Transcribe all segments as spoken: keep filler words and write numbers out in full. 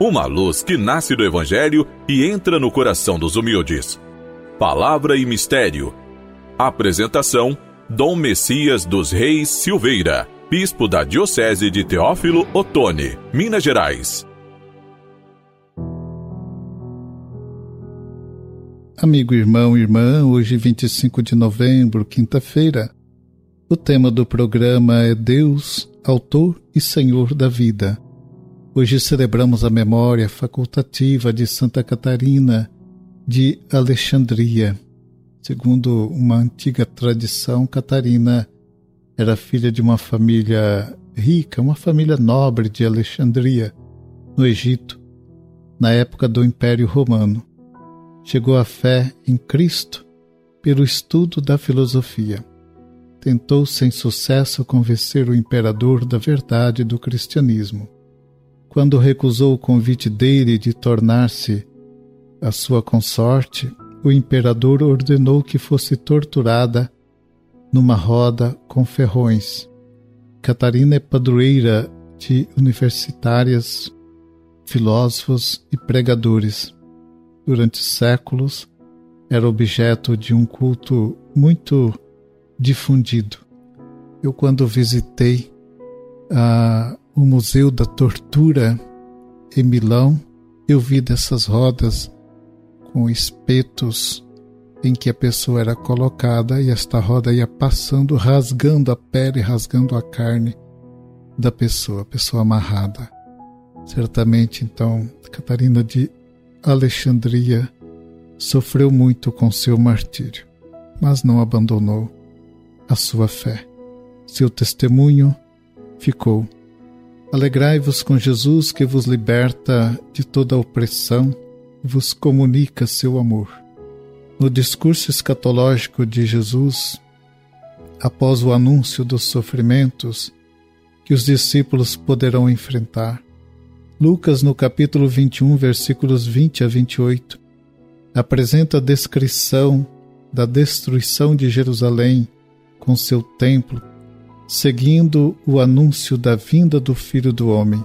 uma luz que nasce do Evangelho e entra no coração dos humildes. Palavra e mistério. Apresentação: Dom Messias dos Reis Silveira, bispo da Diocese de Teófilo Otoni, Minas Gerais. Amigo, irmão e irmã, hoje vinte e cinco de novembro, quinta-feira, o tema do programa é Deus, Autor e Senhor da Vida. Hoje celebramos a memória facultativa de Santa Catarina de Alexandria. Segundo uma antiga tradição, Catarina era filha de uma família rica, uma família nobre de Alexandria, no Egito, na época do Império Romano. Chegou à fé em Cristo pelo estudo da filosofia. Tentou sem sucesso convencer o imperador da verdade do cristianismo. Quando recusou o convite dele de tornar-se a sua consorte, o imperador ordenou que fosse torturada numa roda com ferrões. Catarina é padroeira de universitárias, filósofos e pregadores. Durante séculos, era objeto de um culto muito difundido. Eu, quando visitei a, o Museu da Tortura em Milão, eu vi dessas rodas com espetos em que a pessoa era colocada e esta roda ia passando, rasgando a pele, rasgando a carne da pessoa, a pessoa amarrada. Certamente, então, Catarina de Alexandria sofreu muito com seu martírio, mas não abandonou a sua fé. Seu testemunho ficou. Alegrai-vos com Jesus, que vos liberta de toda a opressão e vos comunica seu amor. No discurso escatológico de Jesus, após o anúncio dos sofrimentos que os discípulos poderão enfrentar, Lucas, no capítulo vinte e um, versículos vinte a vinte e oito, apresenta a descrição da destruição de Jerusalém com seu templo, seguindo o anúncio da vinda do Filho do Homem.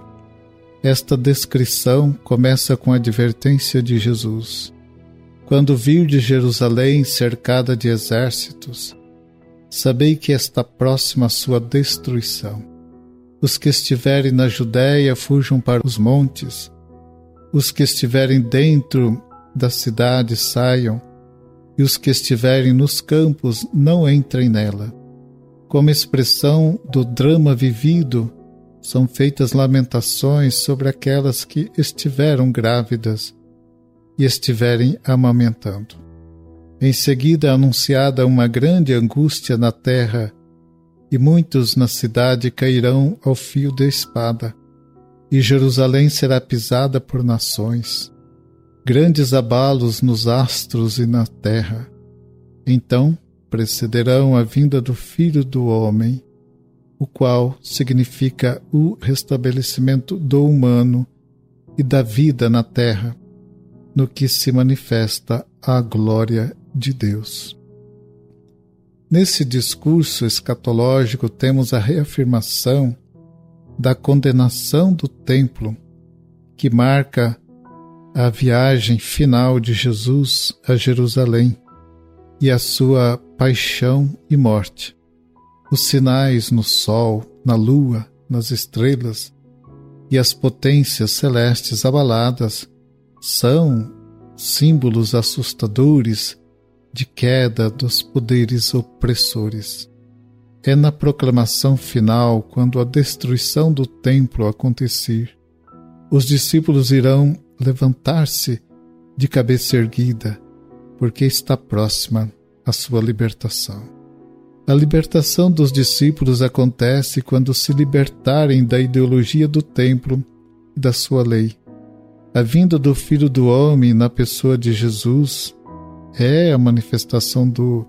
Esta descrição começa com a advertência de Jesus: quando virdes Jerusalém cercada de exércitos, sabei que está próxima a sua destruição. Os que estiverem na Judéia fujam para os montes. Os que estiverem dentro da cidade saiam, e os que estiverem nos campos não entrem nela. Como expressão do drama vivido, são feitas lamentações sobre aquelas que estiveram grávidas e estiverem amamentando. Em seguida, é anunciada uma grande angústia na terra, e muitos na cidade cairão ao fio da espada, e Jerusalém será pisada por nações. Grandes abalos nos astros e na terra. Então precederão a vinda do Filho do Homem, o qual significa o restabelecimento do humano e da vida na terra, no que se manifesta a glória de Deus. Nesse discurso escatológico temos a reafirmação da condenação do templo, que marca a viagem final de Jesus a Jerusalém e a sua paixão e morte. Os sinais no sol, na lua, nas estrelas e as potências celestes abaladas são símbolos assustadores de queda dos poderes opressores. É na proclamação final, quando a destruição do templo acontecer, os discípulos irão levantar-se de cabeça erguida, porque está próxima a sua libertação. A libertação dos discípulos acontece quando se libertarem da ideologia do templo e da sua lei. A vinda do Filho do Homem na pessoa de Jesus é a manifestação do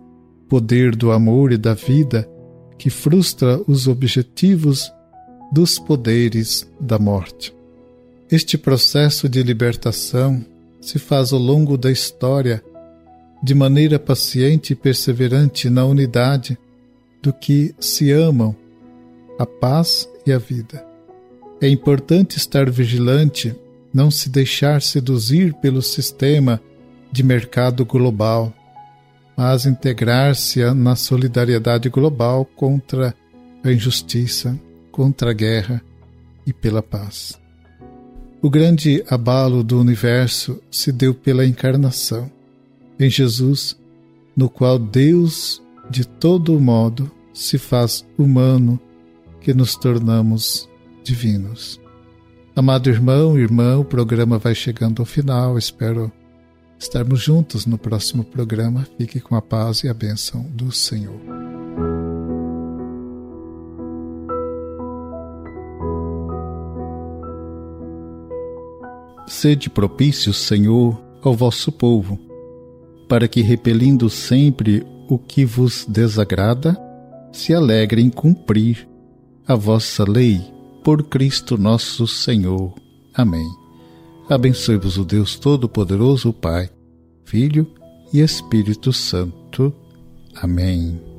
poder do amor e da vida, que frustra os objetivos dos poderes da morte. Este processo de libertação se faz ao longo da história de maneira paciente e perseverante na unidade do que se amam, a paz e a vida. É importante estar vigilante não se deixar seduzir pelo sistema de mercado global, mas integrar-se na solidariedade global contra a injustiça, contra a guerra e pela paz. O grande abalo do universo se deu pela encarnação, em Jesus, no qual Deus, de todo modo, se faz humano, que nos tornamos divinos. Amado irmão e irmã, o programa vai chegando ao final. Espero estarmos juntos no próximo programa. Fique com a paz e a bênção do Senhor. Sede propício, Senhor, ao vosso povo, para que, repelindo sempre o que vos desagrada, se alegre em cumprir a vossa lei, por Cristo nosso Senhor. Amém. Abençoe-vos o Deus Todo-Poderoso, Pai, Filho e Espírito Santo. Amém.